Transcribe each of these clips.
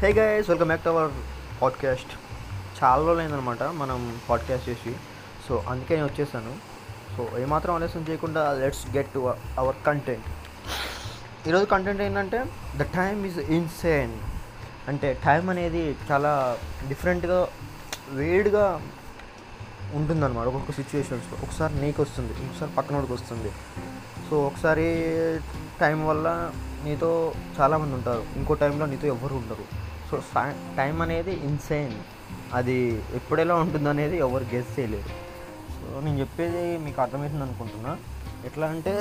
Hey guys, welcome back to our podcast. చాలా రోజులు అయిందనమాట మనం పాడ్కాస్ట్ చేసి, సో అందుకే నేను వచ్చేసాను. సో ఏమాత్రం ఆలస్యం చేయకుండా let's get to our content. ఈరోజు కంటెంట్ ఏంటంటే ద టైమ్ ఈజ్ ఇన్సేన్. అంటే టైం అనేది చాలా డిఫరెంట్గా వేడిగా ఉంటుందన్నమాట. ఒక్కొక్క సిచ్యువేషన్స్లో ఒకసారి నీకు వస్తుంది, ఒకసారి పక్కనోడికి వస్తుంది. సో ఒకసారి టైం వల్ల నీతో చాలామంది ఉంటారు, ఇంకో టైంలో నీతో ఎవరు ఉండరు. సో టైం అనేది ఇన్సేన్, అది ఎప్పుడెలా ఉంటుందనేది ఎవరు గెస్ చేయలేరు. సో నేను చెప్పేది మీకు అర్థమవుతుంది అనుకుంటున్నా. ఎట్లా అంటే,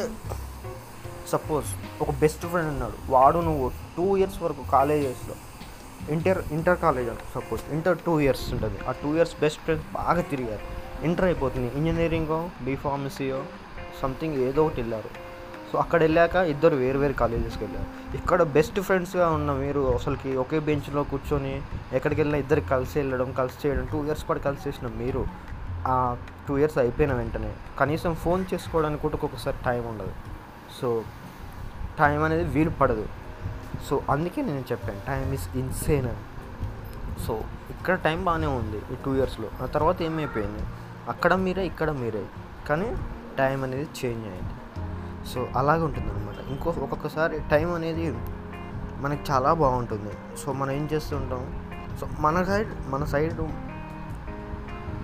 సపోజ్ ఒక బెస్ట్ ఫ్రెండ్ ఉన్నాడు, వాడు నువ్వు 2 years వరకు కాలేజెస్లో ఇంటర్ కాలేజ్ అను, సపోజ్ ఇంటర్ 2 years ఉంటుంది. ఆ 2 years బెస్ట్ ఫ్రెండ్స్ బాగా తిరిగారు. ఇంటర్ అయిపోతుంది, ఇంజనీరింగో బీఫార్మసీయో సంథింగ్ ఏదో ఒకటి వెళ్ళారు. సో అక్కడ వెళ్ళాక ఇద్దరు వేరు కాలేజెస్కి వెళ్ళారు. ఇక్కడ బెస్ట్ ఫ్రెండ్స్గా ఉన్న మీరు అసలుకి ఒకే బెంచ్లో కూర్చొని ఎక్కడికి వెళ్ళినా ఇద్దరు కలిసి వెళ్ళడం, కలిసి చేయడం, 2 years పాటు కలిసి చేసిన మీరు ఆ 2 years అయిపోయిన వెంటనే కనీసం ఫోన్ చేసుకోవడానికి కూడా ఒక్కొక్కసారి టైం ఉండదు. సో టైం అనేది వీలు పడదు. సో అందుకే నేను చెప్పాను టైం ఈజ్ ఇన్సేన్ అని. సో ఇక్కడ టైం బాగానే ఉంది ఈ 2 yearsలో. ఆ తర్వాత ఏమైపోయింది, అక్కడ మీరే ఇక్కడ మీరే, కానీ టైం అనేది చేంజ్ అయింది. సో అలాగే ఉంటుందన్నమాట. ఒక్కొక్కసారి టైం అనేది మనకి చాలా బాగుంటుంది. సో మనం ఏం చేస్తుంటాం, సో మన సైడ్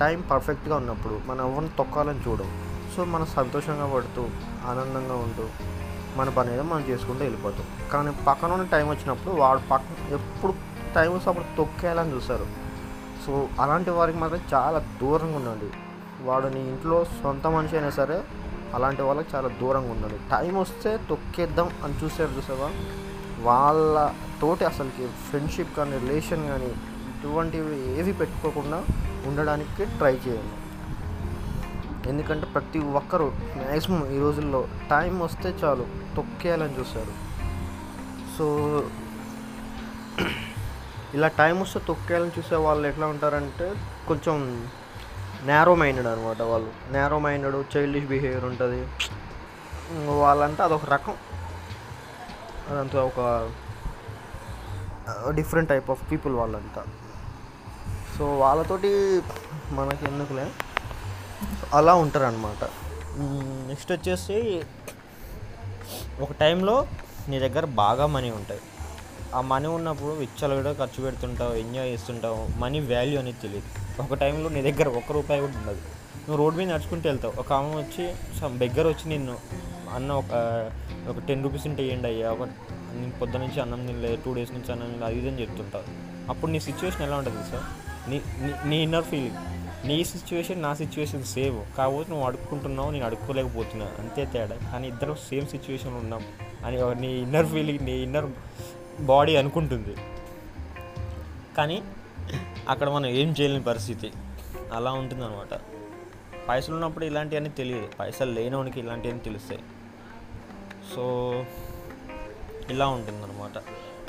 టైం పర్ఫెక్ట్గా ఉన్నప్పుడు మనం ఎవరిని తొక్కాలని చూడం. సో మనం సంతోషంగా పడుతూ ఆనందంగా ఉంటూ మన పని ఏదో మనం చేసుకుంటూ వెళ్ళిపోతాం. కానీ పక్కన టైం వచ్చినప్పుడు వాడు ఎప్పుడు టైం వస్తే అప్పుడు తొక్కేయాలని చూస్తారు. సో అలాంటి వారికి మాత్రం చాలా దూరంగా ఉండండి. వాడిని ఇంట్లో సొంత మనిషి అయినా సరే అలాంటి వాళ్ళకి చాలా దూరంగా ఉండాలి. టైం వస్తే తొక్కేద్దాం అని చూసావా, వాళ్ళతోటి అసలుకి ఫ్రెండ్షిప్ కానీ రిలేషన్ కానీ ఇటువంటివి ఏవి పెట్టుకోకుండా ఉండడానికి ట్రై చేయండి. ఎందుకంటే ప్రతి ఒక్కరూ మ్యాక్సిమం ఈ రోజుల్లో టైం వస్తే చాలు తొక్కేయాలని చూస్తారు. సో ఇలా టైం వస్తే తొక్కేయాలని చూసే వాళ్ళు ఎట్లా ఉంటారంటే కొంచెం నేరో మైండెడ్ అనమాట. వాళ్ళు నేరో మైండెడ్, చైల్డిష్ బిహేవియర్ ఉంటుంది వాళ్ళంటే. అదొక రకం, అదంతా ఒక డిఫరెంట్ టైప్ ఆఫ్ పీపుల్ వాళ్ళంతా. సో వాళ్ళతోటి మనకి ఎందుకులే అలా ఉంటారనమాట. నెక్స్ట్ వచ్చేసి, ఒక టైంలో నీ దగ్గర బాగా మనీ ఉంటాయి. ఆ మనీ ఉన్నప్పుడు విచ్చలవిడిగా ఖర్చు పెడుతుంటావు, ఎంజాయ్ చేస్తుంటావు, మనీ వాల్యూ అనేది తెలియదు. ఒక టైంలో నీ దగ్గర 1 రూపాయి కూడా ఉండదు. నువ్వు రోడ్ మీద నడుచుకుంటూ వెళ్తావు, ఒక ఆమె వచ్చి దగ్గర వచ్చి నిన్ను అన్న ఒక 10 rupees ఉంటే ఇవ్వండి అయ్యా, ఒక నేను పొద్దు నుంచి అన్నం తినలేదు, 2 days నుంచి అన్నం తినలేదు, అది ఇది అని చెప్తుంటావు. అప్పుడు నీ సిచ్యువేషన్ ఎలా ఉంటుంది సార్, నీ ఇన్నర్ ఫీలింగ్. నీ సిచ్యువేషన్ నా సిచ్యువేషన్ సేమ్, కాకపోతే నువ్వు అడుక్కుంటున్నావు, నేను అడుక్కోలేకపోతున్నా, అంతే తేడా. కానీ ఇద్దరం సేమ్ సిచ్యువేషన్లో ఉన్నాం అని నీ ఇన్నర్ ఫీలింగ్, నీ ఇన్నర్ బాడీ అనుకుంటుంది. కానీ అక్కడ మనం ఏం చేయలేని పరిస్థితి అలా ఉంటుందన్నమాట. పైసలు ఉన్నప్పుడు ఇలాంటివన్నీ తెలియదు, పైసలు లేనివానికి ఇలాంటివన్నీ తెలుస్తాయి. సో ఇలా ఉంటుందన్నమాట.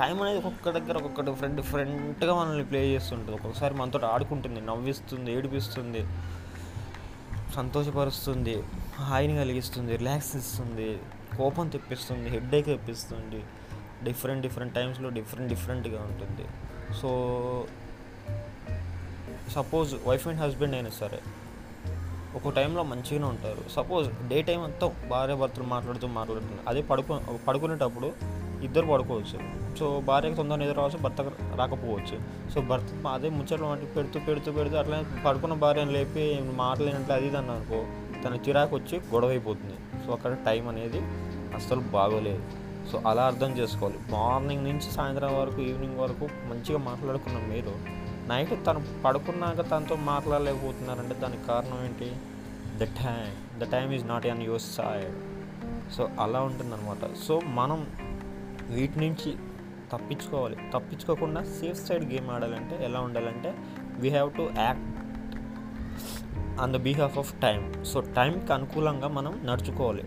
టైం అనేది ఒక్కొక్క దగ్గర ఒక్కొక్క డిఫరెంట్గా మనల్ని ప్లే చేస్తుంటుంది. ఒక్కొక్కసారి మనతో ఆడుకుంటుంది, నవ్విస్తుంది, ఏడిపిస్తుంది, సంతోషపరుస్తుంది, హాయిని కలిగిస్తుంది, రిలాక్స్ ఇస్తుంది, కోపం తెప్పిస్తుంది, హెడ్ఏక్ తెప్పిస్తుంది. డిఫరెంట్ టైమ్స్లో డిఫరెంట్గా ఉంటుంది. So suppose wife and husband అయినా సరే ఒక టైంలో మంచిగానే ఉంటారు. సపోజ్ డే టైం అంతా భార్య భర్తలు మాట్లాడుతున్నారు, అదే పడుకునేటప్పుడు ఇద్దరు పడుకోవచ్చు. సో భార్యకు తొందర నిద్ర రావచ్చు, భర్తకు రాకపోవచ్చు. సో భర్త అదే ముచ్చట్లు పెడుతూ అట్లా పడుకున్న భార్యను లేపి మాట్లాడినట్లు అది దాన్ని అనుకో, తన చిరాకు వచ్చి గొడవ అయిపోతుంది. సో అక్కడ టైం అనేది అస్సలు బాగోలేదు. సో అలా అర్థం చేసుకోవాలి. మార్నింగ్ నుంచి సాయంత్రం వరకు, ఈవినింగ్ వరకు మంచిగా మాట్లాడుకున్న మీరు నైట్ తను పడుకున్నాక తనతో మాట్లాడలేకపోతున్నారంటే దానికి కారణం ఏంటి, the time is not on your side. So అలా ఉంటుందన్నమాట. సో మనం వీటి నుంచి తప్పించుకోవాలి. తప్పించుకోకుండా సేఫ్ సైడ్ గేమ్ ఆడాలంటే ఎలా ఉండాలంటే, we have to act on the behalf of time. So టైంకి అనుకూలంగా మనం నడుచుకోవాలి.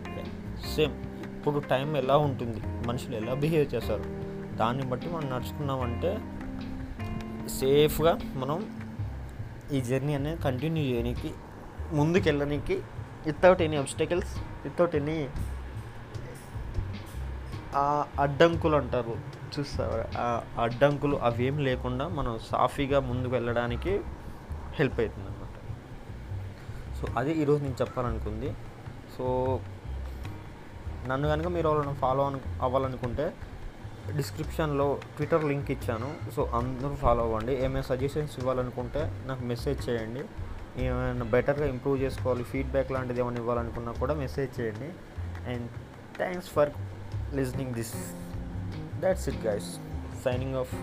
సేమ్ ఇప్పుడు టైం ఎలా ఉంటుంది, మనుషులు ఎలా బిహేవ్ చేస్తారు, దాన్ని బట్టి మనం నడుచుకున్నామంటే సేఫ్గా మనం ఈ జర్నీ అనేది కంటిన్యూ చేయడానికి, ముందుకెళ్ళడానికి, without any obstacles, without any అడ్డంకులు అంటారు చూస్తారు అడ్డంకులు అవేం లేకుండా మనం సాఫీగా ముందుకు వెళ్ళడానికి హెల్ప్ అవుతుంది అన్నమాట. సో అది ఈరోజు నేను చెప్పాలనుకుంది. సో నన్ను కనుక మీరు ఎవరైనా ఫాలో అవ్వాలనుకుంటే డిస్క్రిప్షన్లో ట్విట్టర్ లింక్ ఇచ్చాను, సో అందరూ ఫాలో అవ్వండి. ఏమైనా సజెషన్స్ ఇవ్వాలనుకుంటే నాకు మెసేజ్ చేయండి, ఏమైనా బెటర్గా ఇంప్రూవ్ చేసుకోవాలి ఫీడ్బ్యాక్ లాంటిది ఏమైనా ఇవ్వాలనుకున్నా కూడా మెసేజ్ చేయండి. And thanks for listening this. That's it guys, signing off.